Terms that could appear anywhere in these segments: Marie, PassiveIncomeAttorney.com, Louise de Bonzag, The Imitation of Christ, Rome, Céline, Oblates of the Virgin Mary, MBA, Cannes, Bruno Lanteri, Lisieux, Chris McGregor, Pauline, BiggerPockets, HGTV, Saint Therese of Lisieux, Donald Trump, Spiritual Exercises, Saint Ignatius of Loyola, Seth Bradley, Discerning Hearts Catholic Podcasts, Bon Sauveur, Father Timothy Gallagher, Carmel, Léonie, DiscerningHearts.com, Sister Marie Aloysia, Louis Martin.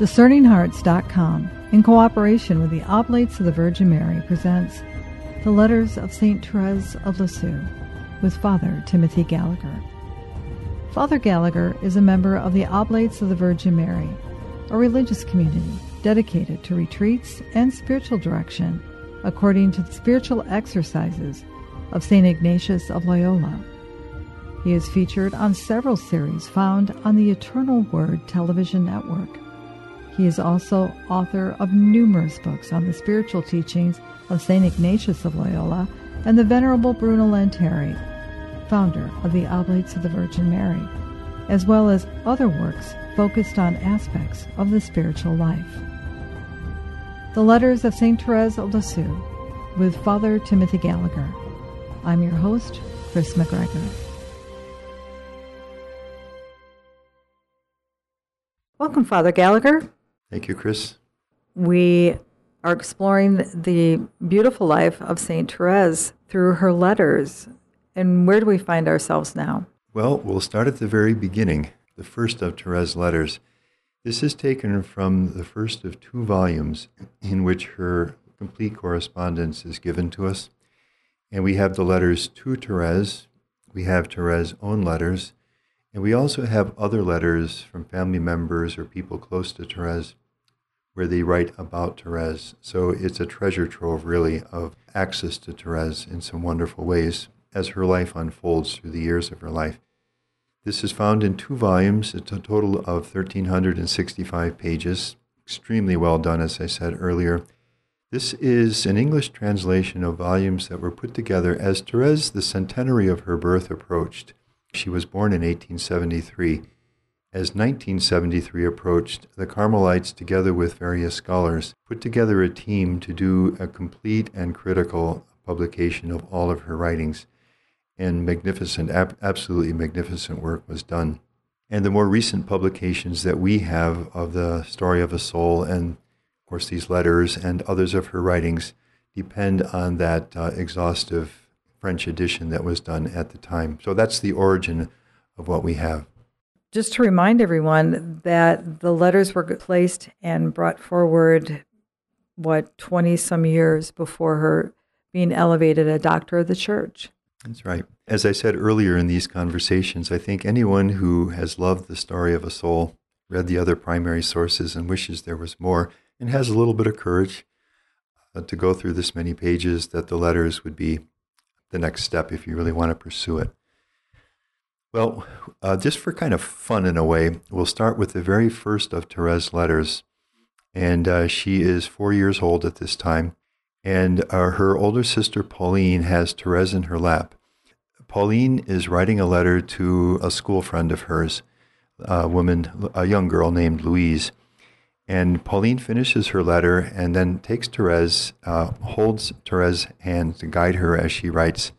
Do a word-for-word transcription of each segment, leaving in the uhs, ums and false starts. Discerning Hearts dot com, in cooperation with the Oblates of the Virgin Mary, presents The Letters of Saint Therese of Lisieux with Father Timothy Gallagher. Father Gallagher is a member of the Oblates of the Virgin Mary, a religious community dedicated to retreats and spiritual direction according to the spiritual exercises of Saint Ignatius of Loyola. He is featured on several series found on the Eternal Word Television Network. He is also author of numerous books on the spiritual teachings of Saint Ignatius of Loyola and the Venerable Bruno Lanteri, founder of the Oblates of the Virgin Mary, as well as other works focused on aspects of the spiritual life. The Letters of Saint Therese of Lisieux with Father Timothy Gallagher. I'm your host, Chris McGregor. Welcome, Father Gallagher. Thank you, Chris. We are exploring the beautiful life of Saint Therese through her letters. And where do we find ourselves now? Well, we'll start at the very beginning, the first of Therese's letters. This is taken from the first of two volumes in which her complete correspondence is given to us. And we have the letters to Therese, we have Therese's own letters, and we also have other letters from family members or people close to Therese where they write about Therese. So it's a treasure trove, really, of access to Therese in some wonderful ways as her life unfolds through the years of her life. This is found in two volumes. It's a total of one thousand three hundred sixty-five pages. Extremely well done, as I said earlier. This is an English translation of volumes that were put together as Therese, the centenary of her birth, approached. She was born in eighteen seventy-three. As nineteen seventy-three approached, the Carmelites, together with various scholars, put together a team to do a complete and critical publication of all of her writings. And magnificent, absolutely magnificent work was done. And the more recent publications that we have of the Story of a Soul and of course, these letters and others of her writings depend on that uh, exhaustive French edition that was done at the time. So that's the origin of what we have. Just to remind everyone that the letters were placed and brought forward, what, twenty-some years before her being elevated a doctor of the church. That's right. As I said earlier in these conversations, I think anyone who has loved the Story of a Soul, read the other primary sources, and wishes there was more, and has a little bit of courage uh, to go through this many pages, that the letters would be the next step if you really want to pursue it. Well, uh, just for kind of fun in a way, we'll start with the very first of Therese's letters. And uh, she is four years old at this time. And uh, her older sister, Pauline, has Therese in her lap. Pauline is writing a letter to a school friend of hers, a woman, a young girl named Louise. And Pauline finishes her letter and then takes Therese, uh, holds Therese's hand to guide her as she writes,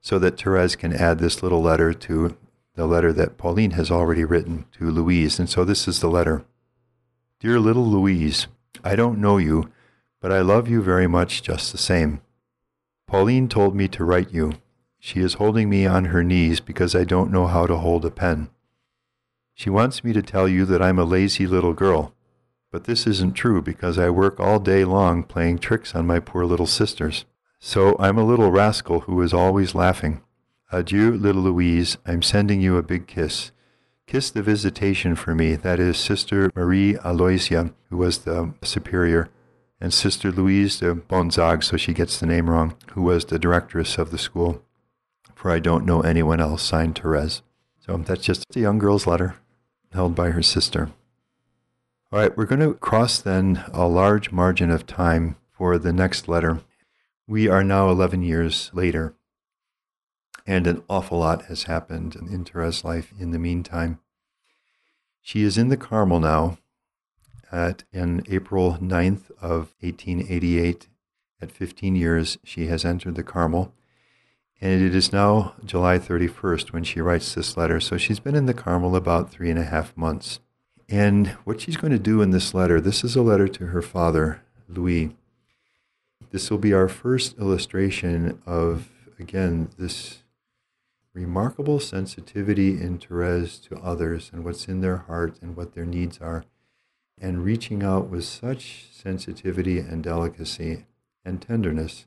so that Therese can add this little letter to the letter that Pauline has already written to Louise. And so this is the letter. Dear little Louise, I don't know you, but I love you very much just the same. Pauline told me to write you. She is holding me on her knees because I don't know how to hold a pen. She wants me to tell you that I'm a lazy little girl. But this isn't true because I work all day long playing tricks on my poor little sisters. So I'm a little rascal who is always laughing. Adieu, little Louise. I'm sending you a big kiss. Kiss the visitation for me, that is Sister Marie Aloysia, who was the superior, and Sister Louise de Bonzag, so she gets the name wrong, who was the directress of the school. For I don't know anyone else, signed Therese. So that's just the young girl's letter held by her sister. All right, we're going to cross then a large margin of time for the next letter. We are now eleven years later, and an awful lot has happened in Therese's life in the meantime. She is in the Carmel now at on April ninth of eighteen eighty-eight. At fifteen years, she has entered the Carmel, and it is now July thirty-first when she writes this letter. So she's been in the Carmel about three and a half months. And what she's going to do in this letter, this is a letter to her father, Louis. This will be our first illustration of, again, this remarkable sensitivity in Therese to others and what's in their heart and what their needs are. and reaching out with such sensitivity and delicacy and tenderness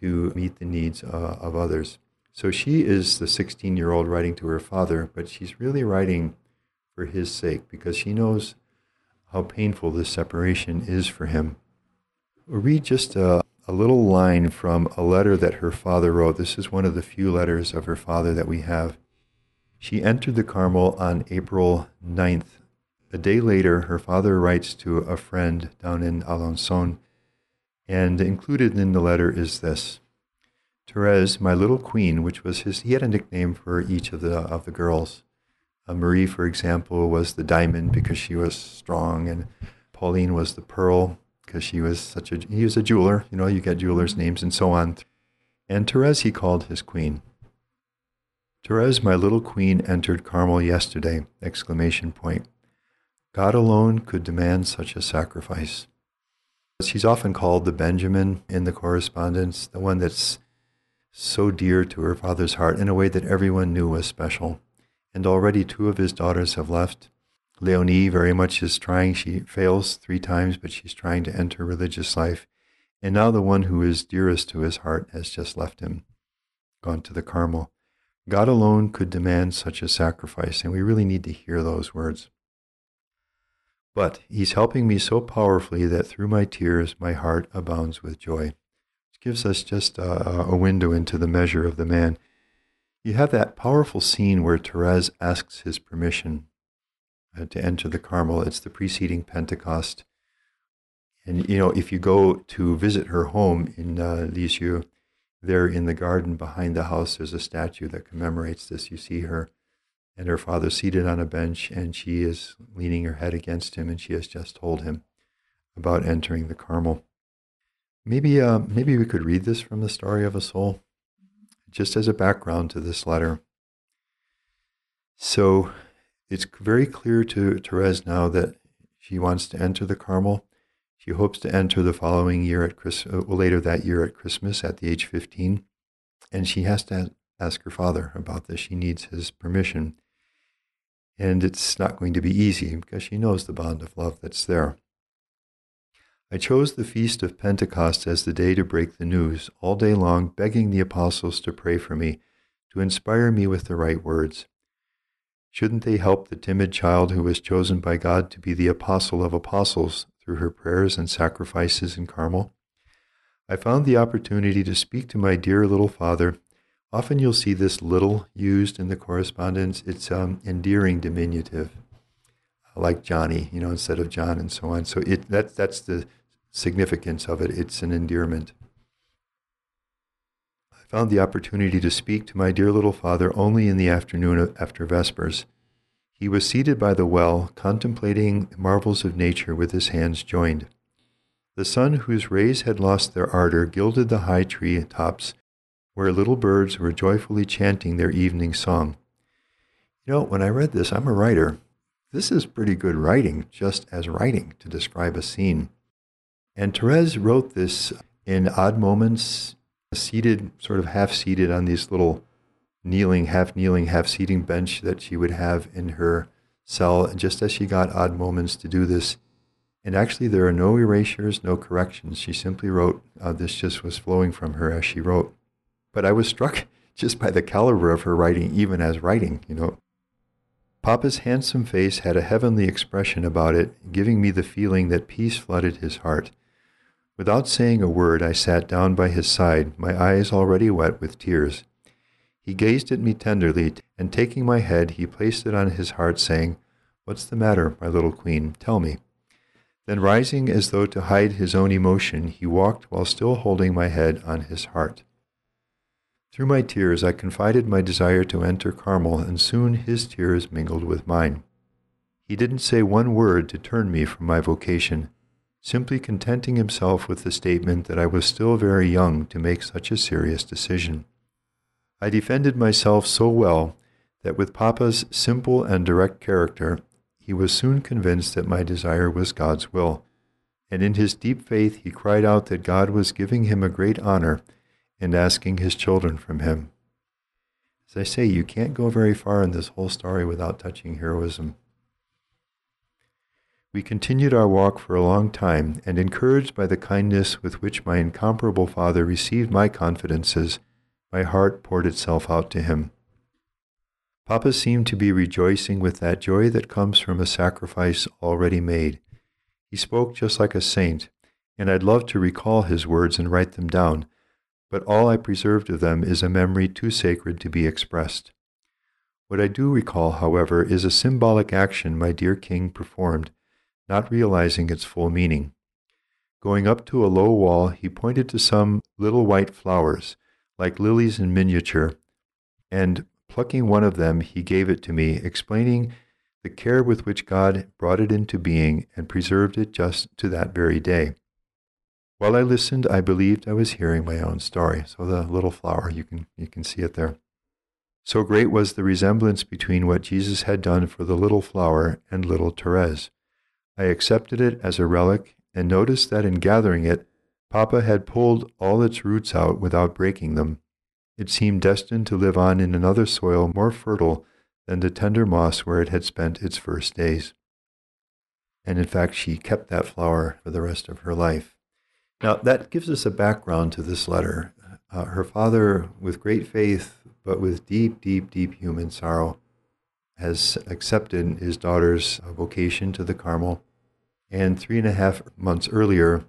to meet the needs uh, of others. So she is the sixteen-year-old writing to her father, but she's really writing for his sake because she knows how painful this separation is for him. We'll read just a, a little line from a letter that her father wrote. This is one of the few letters of her father that we have. She entered the Carmel on April ninth. A day later, her father writes to a friend down in Alençon, and included in the letter is this. Therese, my little queen, which was his, he had a nickname for each of the of the girls. Uh, Marie, for example, was the diamond because she was strong, and Pauline was the pearl because she was such a, he was a jeweler, you know, you get jewelers' names and so on. And Therese he called his queen. Therese, my little queen, entered Carmel yesterday, exclamation point. God alone could demand such a sacrifice. She's often called the Benjamin in the correspondence, the one that's so dear to her father's heart in a way that everyone knew was special. And already two of his daughters have left. Léonie very much is trying. She fails three times, but she's trying to enter religious life. And now the one who is dearest to his heart has just left him, gone to the Carmel. God alone could demand such a sacrifice, and we really need to hear those words. But he's helping me so powerfully that through my tears, my heart abounds with joy. Which gives us just a, a window into the measure of the man. You have that powerful scene where Therese asks his permission uh, to enter the Carmel. It's the preceding Pentecost. And, you know, if you go to visit her home in uh, Lisieux, there in the garden behind the house, there's a statue that commemorates this. You see her and her father seated on a bench, and she is leaning her head against him, and she has just told him about entering the Carmel. Maybe, uh, maybe we could read this from the Story of a Soul, just as a background to this letter. So it's very clear to Therese now that she wants to enter the Carmel. She hopes to enter the following year at Christ- uh, later that year at Christmas at the age fifteen, and she has to ask her father about this. She needs his permission. And it's not going to be easy because she knows the bond of love that's there. I chose the feast of Pentecost as the day to break the news, all day long begging the apostles to pray for me, to inspire me with the right words. Shouldn't they help the timid child who was chosen by God to be the apostle of apostles through her prayers and sacrifices in Carmel? I found the opportunity to speak to my dear little father. Often you'll see this little used in the correspondence. It's um, endearing diminutive, like Johnny, you know, instead of John and so on. So it, that, that's the significance of it. It's an endearment. I found the opportunity to speak to my dear little father only in the afternoon after Vespers. He was seated by the well, contemplating marvels of nature with his hands joined. The sun, whose rays had lost their ardor, gilded the high tree tops, where little birds were joyfully chanting their evening song. You know, when I read this, I'm a writer. This is pretty good writing, just as writing, to describe a scene. And Therese wrote this in odd moments, seated, sort of half-seated on these little kneeling, half-kneeling, half-seating bench that she would have in her cell, just as she got odd moments to do this. And actually, there are no erasures, no corrections. She simply wrote, uh, this just was flowing from her as she wrote. But I was struck just by the caliber of her writing, even as writing, you know. Papa's handsome face had a heavenly expression about it, giving me the feeling that peace flooded his heart. Without saying a word, I sat down by his side, my eyes already wet with tears. He gazed at me tenderly, and taking my head, he placed it on his heart, saying, "What's the matter, my little queen? Tell me." Then rising as though to hide his own emotion, he walked while still holding my head on his heart. Through my tears, I confided my desire to enter Carmel, and soon his tears mingled with mine. He didn't say one word to turn me from my vocation, simply contenting himself with the statement that I was still very young to make such a serious decision. I defended myself so well that with Papa's simple and direct character, he was soon convinced that my desire was God's will, and in his deep faith he cried out that God was giving him a great honor and asking his children from him. As I say, you can't go very far in this whole story without touching heroism. We continued our walk for a long time, and encouraged by the kindness with which my incomparable father received my confidences, my heart poured itself out to him. Papa seemed to be rejoicing with that joy that comes from a sacrifice already made. He spoke just like a saint, and I'd love to recall his words and write them down, but all I preserved of them is a memory too sacred to be expressed. What I do recall, however, is a symbolic action my dear king performed, not realizing its full meaning. Going up to a low wall, he pointed to some little white flowers, like lilies in miniature, and, plucking one of them, he gave it to me, explaining the care with which God brought it into being and preserved it just to that very day. While I listened, I believed I was hearing my own story. So the little flower, you can, you can see it there. So great was the resemblance between what Jesus had done for the little flower and little Therese. I accepted it as a relic and noticed that in gathering it, Papa had pulled all its roots out without breaking them. It seemed destined to live on in another soil more fertile than the tender moss where it had spent its first days. And in fact, she kept that flower for the rest of her life. Now, that gives us a background to this letter. Uh, her father, with great faith, but with deep, deep, deep human sorrow, has accepted his daughter's vocation to the Carmel, and three and a half months earlier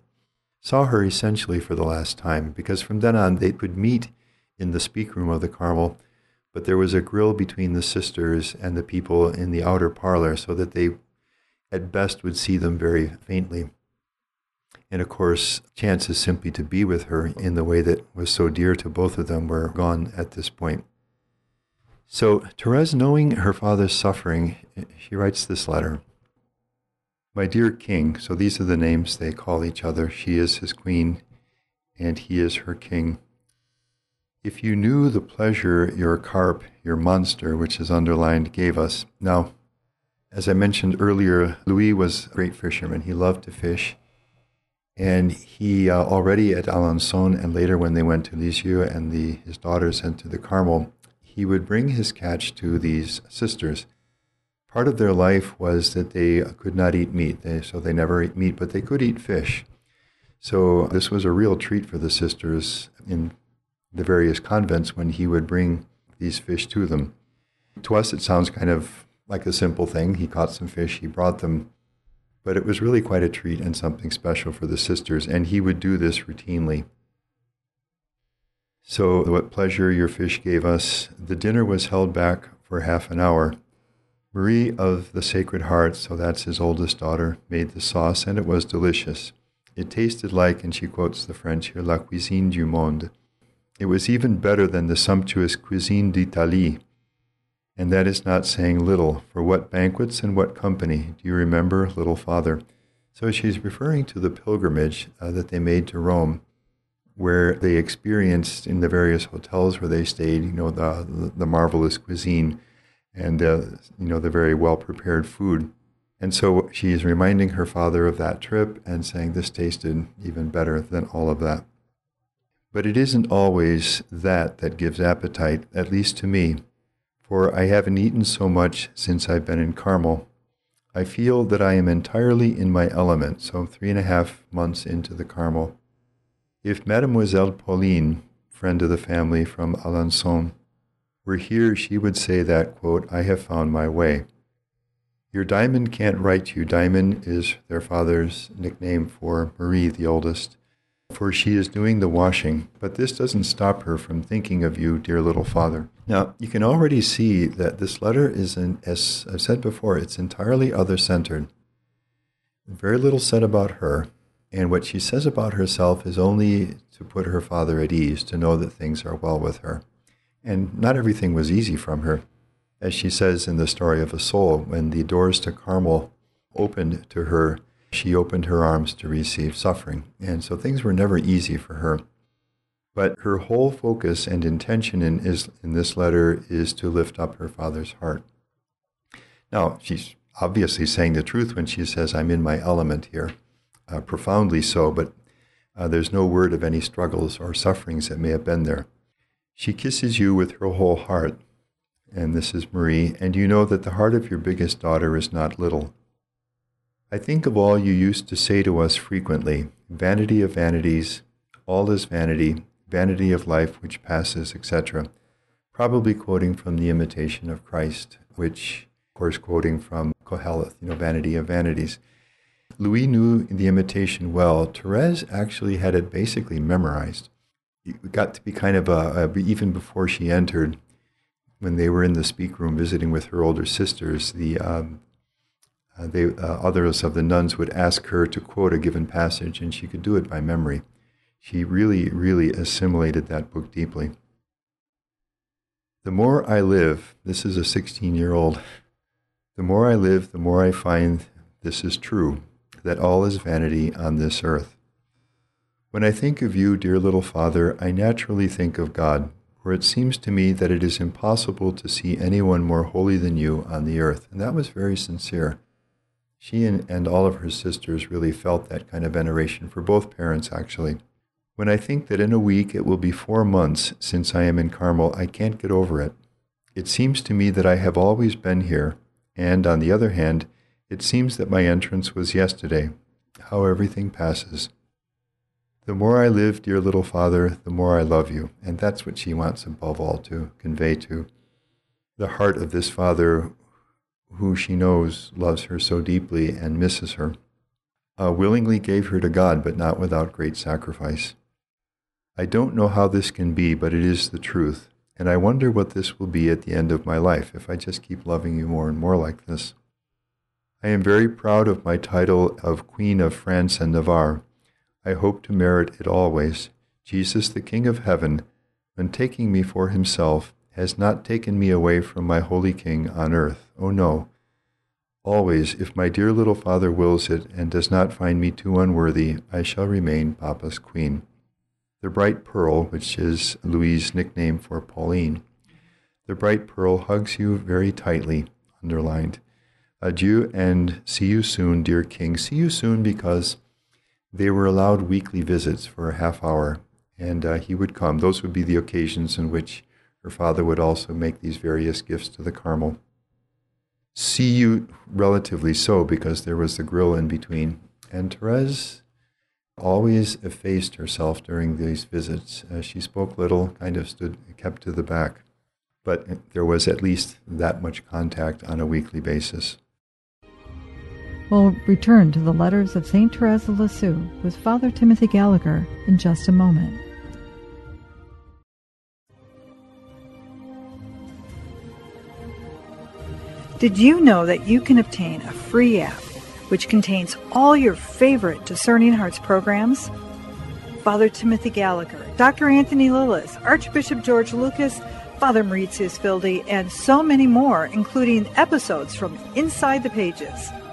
saw her essentially for the last time, because from then on they could meet in the speak room of the Carmel, but there was a grill between the sisters and the people in the outer parlor, so that they at best would see them very faintly. And of course, chances simply to be with her in the way that was so dear to both of them were gone at this point. So Therese, knowing her father's suffering, she writes this letter. My dear king, so these are the names they call each other. She is his queen, and he is her king. If you knew the pleasure your carp, your monster, which is underlined, gave us. Now, as I mentioned earlier, Louis was a great fisherman. He loved to fish. And he uh, already at Alençon, and later when they went to Lisieux and the, his daughter sent to the Carmel, he would bring his catch to these sisters. Part of their life was that they could not eat meat, they, so they never ate meat, but they could eat fish. So this was a real treat for the sisters in the various convents when he would bring these fish to them. To us, it sounds kind of like a simple thing. He caught some fish, he brought them, but it was really quite a treat and something special for the sisters, and he would do this routinely. So, what pleasure your fish gave us. The dinner was held back for half an hour. Marie of the Sacred Heart, so that's his oldest daughter, made the sauce, and it was delicious. It tasted like, and she quotes the French here, la cuisine du monde. It was even better than the sumptuous cuisine d'Italie. And that is not saying little, for what banquets and what company, do you remember, little father? So she's referring to the pilgrimage uh, that they made to Rome, where they experienced in the various hotels where they stayed, you know, the, the marvelous cuisine and, uh, you know, the very well-prepared food. And so she is reminding her father of that trip and saying this tasted even better than all of that. But it isn't always that that gives appetite, at least to me, for I haven't eaten so much since I've been in Carmel. I feel that I am entirely in my element, so three and a half months into the Carmel. If Mademoiselle Pauline, friend of the family from Alençon, were here, she would say that, quote, I have found my way. Your diamond can't write you. Diamond is their father's nickname for Marie, the oldest, for she is doing the washing, but this doesn't stop her from thinking of you, dear little father. Now, you can already see that this letter is, an, as I've said before, it's entirely other-centered. Very little said about her, and what she says about herself is only to put her father at ease, to know that things are well with her. And not everything was easy from her, as she says in the story of a soul, when the doors to Carmel opened to her, she opened her arms to receive suffering, and so things were never easy for her. But her whole focus and intention in, is, in this letter is to lift up her father's heart. Now, she's obviously saying the truth when she says, I'm in my element here, uh, profoundly so, but uh, there's no word of any struggles or sufferings that may have been there. She kisses you with her whole heart, and this is Marie, and you know that the heart of your biggest daughter is not little. I think of all you used to say to us frequently, vanity of vanities, all is vanity, vanity of life which passes, et cetera, probably quoting from The Imitation of Christ, which, of course, quoting from Koheleth, you know, vanity of vanities. Louis knew the imitation well. Therese actually had it basically memorized. It got to be kind of a, a, even before she entered, when they were in the speak room visiting with her older sisters, the um, uh, they, uh, others of the nuns would ask her to quote a given passage, and she could do it by memory. She really, really assimilated that book deeply. The more I live, this is a sixteen-year-old, the more I live, the more I find this is true, that all is vanity on this earth. When I think of you, dear little Father, I naturally think of God, for it seems to me that it is impossible to see anyone more holy than you on the earth. And that was very sincere. She and, and all of her sisters really felt that kind of veneration for both parents, actually. When I think that in a week it will be four months since I am in Carmel, I can't get over it. It seems to me that I have always been here, and on the other hand, it seems that my entrance was yesterday. How everything passes. The more I live, dear little Father, the more I love you. And that's what she wants above all to convey to the heart of this Father who she knows loves her so deeply and misses her. Uh, willingly gave her to God, but not without great sacrifice. I don't know how this can be, but it is the truth. And I wonder what this will be at the end of my life, if I just keep loving you more and more like this. I am very proud of my title of Queen of France and Navarre. I hope to merit it always. Jesus, the King of Heaven, when taking me for himself, has not taken me away from my holy King on earth. Oh no! Always, if my dear little Father wills it and does not find me too unworthy, I shall remain Papa's Queen. The bright pearl, which is Louis' nickname for Pauline, the bright pearl hugs you very tightly, underlined. Adieu and see you soon, dear King. See you soon because they were allowed weekly visits for a half hour, and uh, he would come. Those would be the occasions in which her father would also make these various gifts to the Carmel. See you relatively so, because there was the grill in between. And Therese always effaced herself during these visits. Uh, she spoke little, kind of stood, kept to the back. But there was at least that much contact on a weekly basis. We'll return to the letters of Saint Therese of Lisieux with Father Timothy Gallagher in just a moment. Did you know that you can obtain a free app which contains all your favorite Discerning Hearts programs? Father Timothy Gallagher, Doctor Anthony Lillis, Archbishop George Lucas, Father Mauritius Fildi, and so many more, including episodes from Inside the Pages,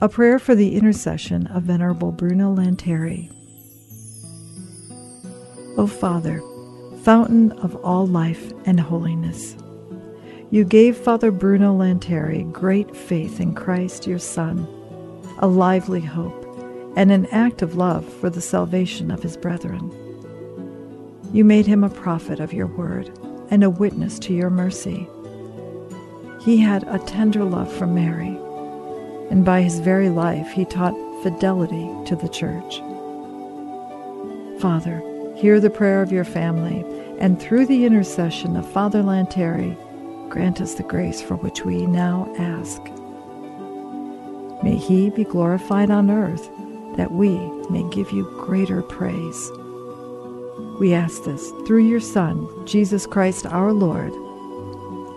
A prayer for the intercession of Venerable Bruno Lanteri. O Father, fountain of all life and holiness, you gave Father Bruno Lanteri great faith in Christ your Son, a lively hope, and an act of love for the salvation of his brethren. You made him a prophet of your word and a witness to your mercy. He had a tender love for Mary, and by his very life he taught fidelity to the Church. Father, hear the prayer of your family, and through the intercession of Father Lanteri, grant us the grace for which we now ask. May he be glorified on earth, that we may give you greater praise. We ask this through your Son, Jesus Christ our Lord.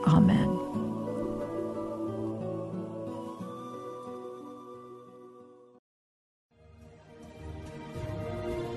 Amen.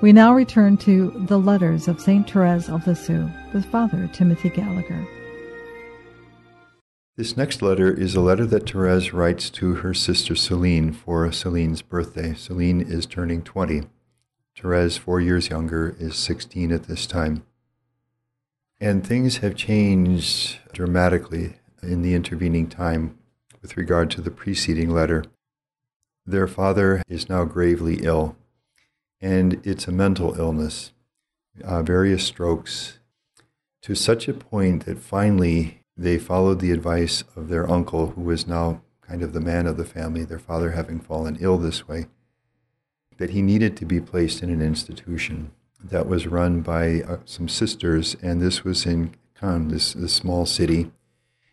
We now return to the letters of Saint Therese of Lisieux with Father Timothy Gallagher. This next letter is a letter that Therese writes to her sister Céline for Céline's birthday. Céline is turning twenty. Therese, four years younger, is sixteen at this time. And things have changed dramatically in the intervening time with regard to the preceding letter. Their father is now gravely ill, and it's a mental illness, uh, various strokes, to such a point that finally they followed the advice of their uncle, who was now kind of the man of the family, their father having fallen ill this way, that he needed to be placed in an institution that was run by uh, some sisters, and this was in Cannes, this, this small city,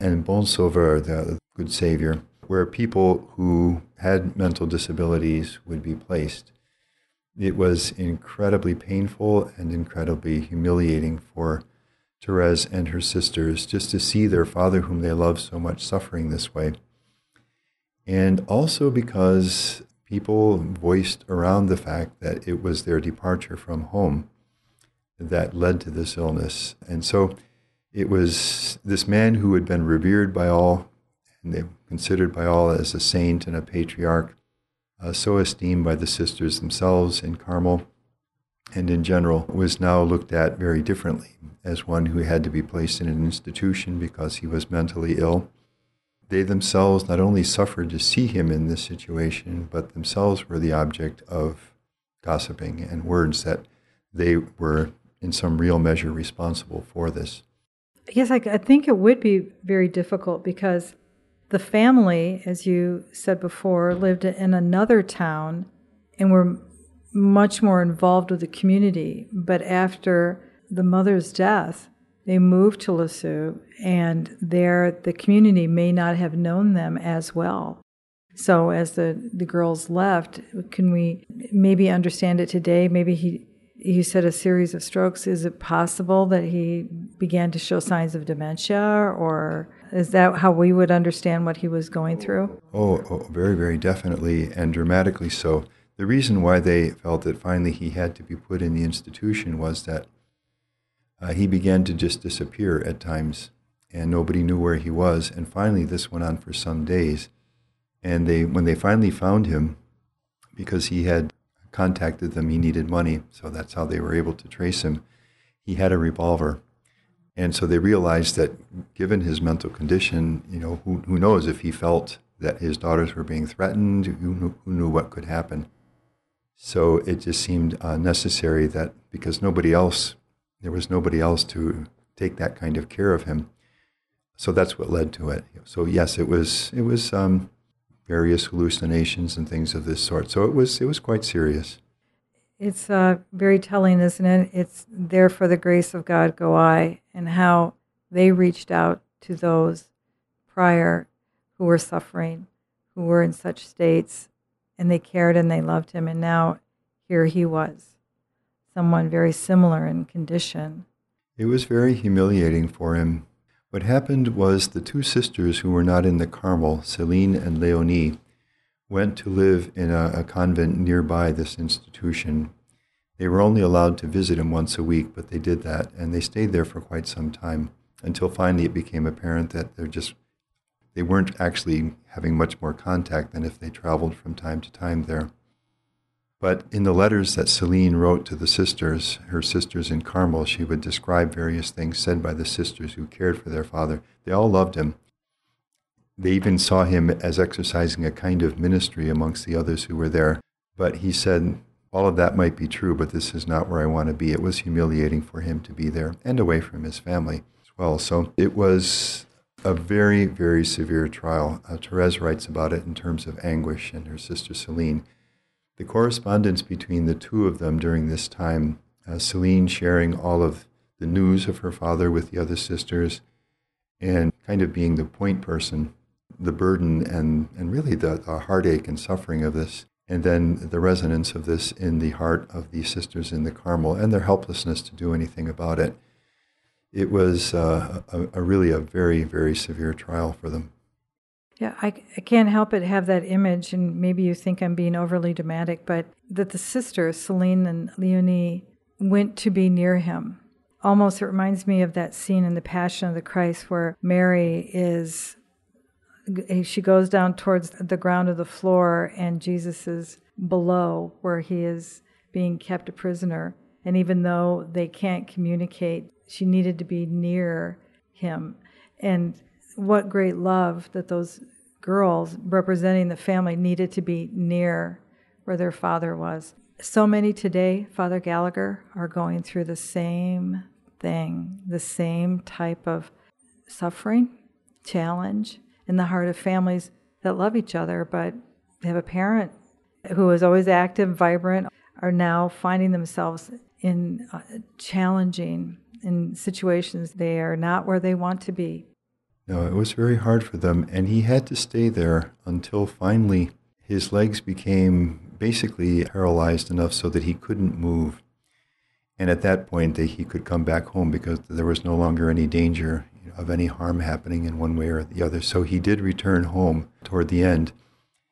and Bon Sauveur, the Good Savior, where people who had mental disabilities would be placed. It was incredibly painful and incredibly humiliating for Therese and her sisters just to see their father, whom they loved so much, suffering this way. And also because people voiced around the fact that it was their departure from home that led to this illness. And so it was this man who had been revered by all, and they considered by all as a saint and a patriarch, uh, so esteemed by the sisters themselves in Carmel, and in general, was now looked at very differently as one who had to be placed in an institution because he was mentally ill. They themselves not only suffered to see him in this situation, but themselves were the object of gossiping and words that they were in some real measure responsible for this. Yes, I, I think it would be very difficult because the family, as you said before, lived in another town and were much more involved with the community. But after the mother's death, they moved to Lisieux, and there the community may not have known them as well. So as the, the girls left, can we maybe understand it today? Maybe he, he said a series of strokes. Is it possible that he began to show signs of dementia, or is that how we would understand what he was going through? Oh, oh very, very definitely, and dramatically so. The reason why they felt that finally he had to be put in the institution was that uh, he began to just disappear at times, and nobody knew where he was. And finally, this went on for some days. And they, when they finally found him, because he had contacted them, he needed money, so that's how they were able to trace him. He had a revolver, and so they realized that, given his mental condition, you know, who who knows if he felt that his daughters were being threatened? Who knew, who knew what could happen? So it just seemed uh, necessary that, because nobody else, there was nobody else to take that kind of care of him. So that's what led to it. So yes, it was it was um, various hallucinations and things of this sort. So it was it was quite serious. It's uh, very telling, isn't it? It's there for the grace of God go I, and how they reached out to those prior who were suffering, who were in such states, and they cared and they loved him. And now here he was, someone very similar in condition. It was very humiliating for him. What happened was the two sisters who were not in the Carmel, Céline and Léonie, went to live in a, a convent nearby this institution. They were only allowed to visit him once a week, but they did that, and they stayed there for quite some time, until finally it became apparent that they're just They weren't actually having much more contact than if they traveled from time to time there. But in the letters that Céline wrote to the sisters, her sisters in Carmel, she would describe various things said by the sisters who cared for their father. They all loved him. They even saw him as exercising a kind of ministry amongst the others who were there. But he said, all of that might be true, but this is not where I want to be. It was humiliating for him to be there and away from his family as well. So it was a very, very severe trial. Uh, Therese writes about it in terms of anguish, and her sister Céline. The correspondence between the two of them during this time, uh, Céline sharing all of the news of her father with the other sisters and kind of being the point person, the burden and, and really the, the heartache and suffering of this, and then the resonance of this in the heart of the sisters in the Carmel and their helplessness to do anything about it. It was uh, a, a really a very, very severe trial for them. Yeah, I, I can't help but have that image, and maybe you think I'm being overly dramatic, but that the sisters, Céline and Léonie, went to be near him. Almost it reminds me of that scene in The Passion of the Christ where Mary is, she goes down towards the ground of the floor, and Jesus is below where he is being kept a prisoner. And even though they can't communicate, she needed to be near him. And what great love that those girls representing the family needed to be near where their father was. So many today, Father Gallagher, are going through the same thing, the same type of suffering, challenge in the heart of families that love each other, but have a parent who is always active, vibrant, are now finding themselves in uh, challenging in situations. They are not where they want to be. No, it was very hard for them, and he had to stay there until finally his legs became basically paralyzed enough so that he couldn't move. And at that point, they, he could come back home because there was no longer any danger of any harm happening in one way or the other. So he did return home toward the end.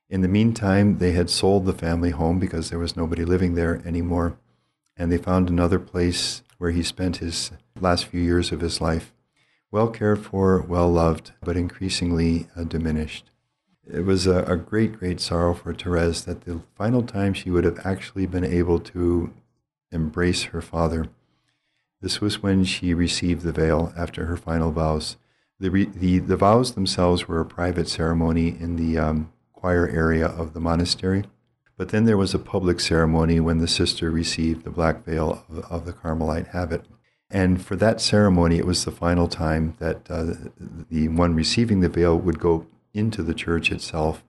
In the meantime, they had sold the family home because there was nobody living there anymore, and they found another place where he spent his last few years of his life. Well cared for, well loved, but increasingly uh, diminished. It was a, a great, great sorrow for Therese that the final time she would have actually been able to embrace her father. This was when she received the veil after her final vows. The, re, the, the vows themselves were a private ceremony in the um, choir area of the monastery, but then there was a public ceremony when the sister received the black veil of, of the Carmelite habit. And for that ceremony, it was the final time that uh, the one receiving the veil would go into the church itself.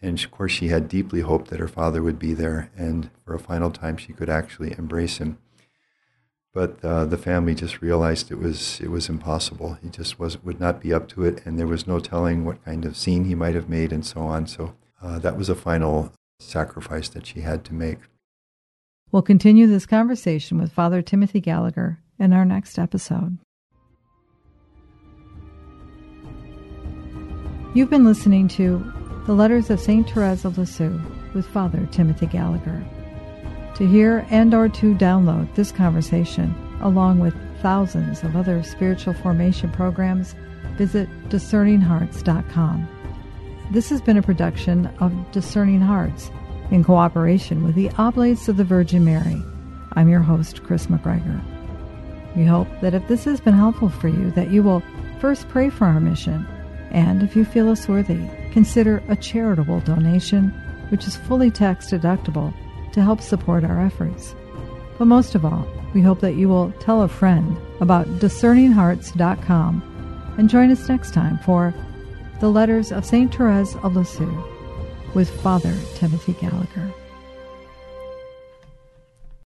And of course, she had deeply hoped that her father would be there, and for a final time, she could actually embrace him. But uh, the family just realized it was it was impossible. He just was would not be up to it, and there was no telling what kind of scene he might have made, and so on. So uh, that was a final sacrifice that she had to make. We'll continue this conversation with Father Timothy Gallagher in our next episode. You've been listening to The Letters of Saint Therese of Lisieux with Father Timothy Gallagher. To hear and or to download this conversation, along with thousands of other spiritual formation programs, visit discerning hearts dot com. This has been a production of Discerning Hearts in cooperation with the Oblates of the Virgin Mary. I'm your host, Chris McGregor. We hope that if this has been helpful for you, that you will first pray for our mission, and if you feel us worthy, consider a charitable donation, which is fully tax-deductible, to help support our efforts. But most of all, we hope that you will tell a friend about discerning hearts dot com and join us next time for The Letters of Saint Therese of Lisieux with Father Timothy Gallagher.